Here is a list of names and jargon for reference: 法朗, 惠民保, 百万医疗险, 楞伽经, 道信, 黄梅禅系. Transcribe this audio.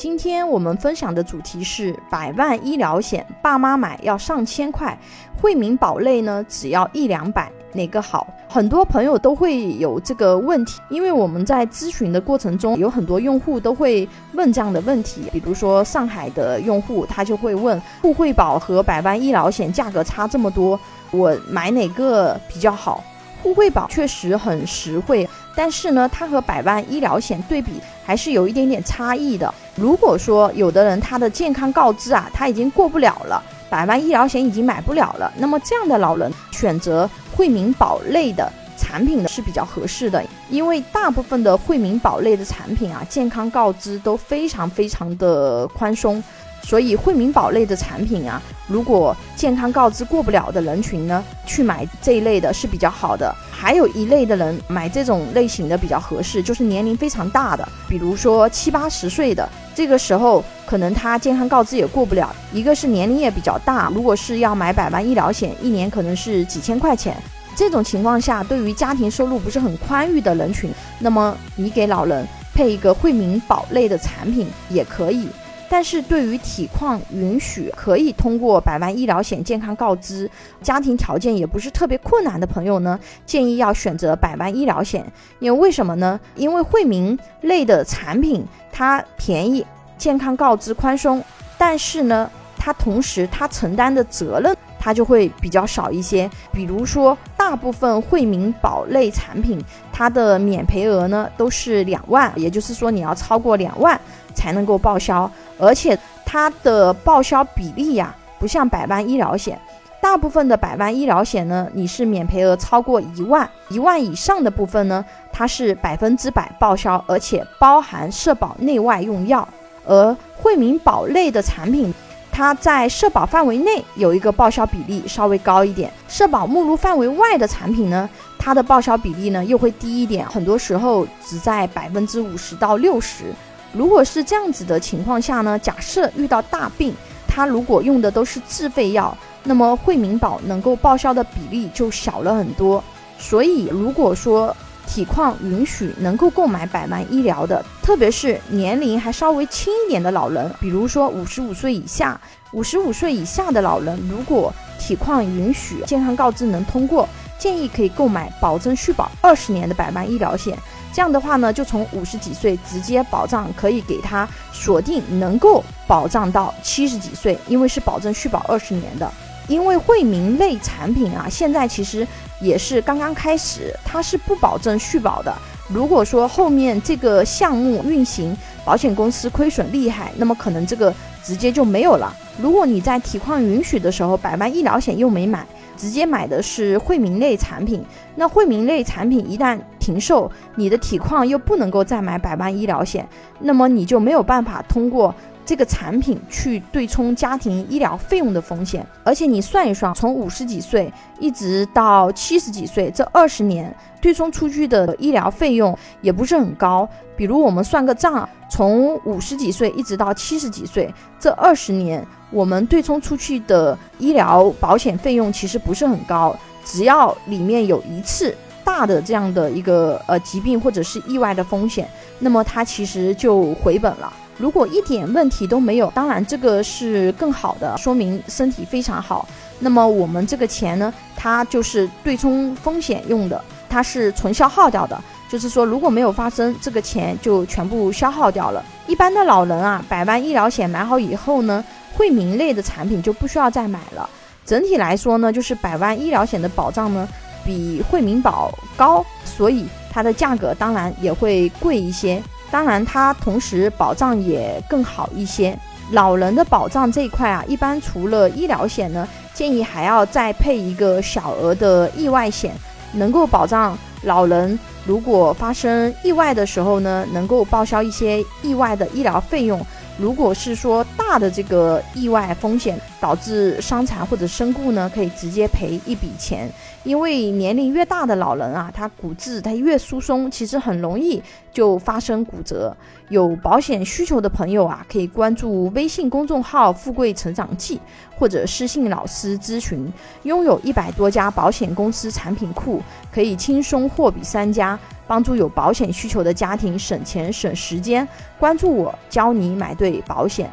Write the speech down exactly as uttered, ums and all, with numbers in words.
今天我们分享的主题是百万医疗险，爸妈买要上千块，惠民保类呢只要一两百，哪个好？很多朋友都会有这个问题，因为我们在咨询的过程中有很多用户都会问这样的问题，比如说上海的用户他就会问，沪惠保和百万医疗险价格差这么多，我买哪个比较好？沪惠保确实很实惠，但是呢它和百万医疗险对比还是有一点点差异的。如果说有的人他的健康告知啊他已经过不了了，百万医疗险已经买不了了，那么这样的老人选择惠民保类的产品是比较合适的，因为大部分的惠民保类的产品啊健康告知都非常非常的宽松，所以惠民保类的产品啊，如果健康告知过不了的人群呢，去买这一类的是比较好的。还有一类的人买这种类型的比较合适，就是年龄非常大的，比如说七八十岁的，这个时候可能他健康告知也过不了，一个是年龄也比较大，如果是要买百万医疗险，一年可能是几千块钱，这种情况下对于家庭收入不是很宽裕的人群，那么你给老人配一个惠民保类的产品也可以。但是对于体况允许可以通过百万医疗险健康告知，家庭条件也不是特别困难的朋友呢，建议要选择百万医疗险。因为为什么呢？因为惠民类的产品它便宜，健康告知宽松，但是呢它同时它承担的责任它就会比较少一些。比如说大部分惠民保类产品它的免赔额呢都是两万，也就是说你要超过两万才能够报销，而且它的报销比例呀、啊，不像百万医疗险，大部分的百万医疗险呢，你是免赔额超过一万，一万以上的部分呢，它是百分之百报销，而且包含社保内外用药。而惠民保类的产品，它在社保范围内有一个报销比例稍微高一点，社保目录范围外的产品呢，它的报销比例呢又会低一点，很多时候只在百分之五十到六十。如果是这样子的情况下呢，假设遇到大病，他如果用的都是自费药，那么惠民保能够报销的比例就小了很多。所以如果说体况允许能够购买百万医疗的，特别是年龄还稍微轻一点的老人，比如说五十五岁以下，五十五岁以下的老人如果体况允许，健康告知能通过，建议可以购买保证续保二十年的百万医疗险。这样的话呢，就从五十几岁直接保障，可以给他锁定能够保障到七十几岁，因为是保证续保二十年的。因为惠民类产品啊，现在其实也是刚刚开始，它是不保证续保的。如果说后面这个项目运行，保险公司亏损厉害，那么可能这个直接就没有了。如果你在体况允许的时候，百万医疗险又没买，直接买的是惠民类产品，那惠民类产品一旦停售，你的体况又不能够再买百万医疗险，那么你就没有办法通过这个产品去对冲家庭医疗费用的风险。而且你算一算，从五十几岁一直到七十几岁这二十年对冲出去的医疗费用也不是很高，比如我们算个账，从五十几岁一直到七十几岁这二十年我们对冲出去的医疗保险费用其实不是很高，只要里面有一次大的这样的一个呃疾病或者是意外的风险，那么它其实就回本了。如果一点问题都没有，当然这个是更好的，说明身体非常好。那么我们这个钱呢，它就是对冲风险用的，它是纯消耗掉的，就是说如果没有发生，这个钱就全部消耗掉了。一般的老人啊，百万医疗险买好以后呢，惠民类的产品就不需要再买了。整体来说呢，就是百万医疗险的保障呢比惠民保高，所以它的价格当然也会贵一些，当然它同时保障也更好一些。老人的保障这一块啊，一般除了医疗险呢，建议还要再配一个小额的意外险，能够保障老人如果发生意外的时候呢，能够报销一些意外的医疗费用。如果是说大的这个意外风险，导致伤残或者身故呢，可以直接赔一笔钱。因为年龄越大的老人啊，他骨质他越疏松，其实很容易就发生骨折。有保险需求的朋友啊，可以关注微信公众号富贵成长记，或者私信老师咨询。拥有一百多家保险公司产品库，可以轻松货比三家，帮助有保险需求的家庭省钱省时间。关注我，教你买对保险。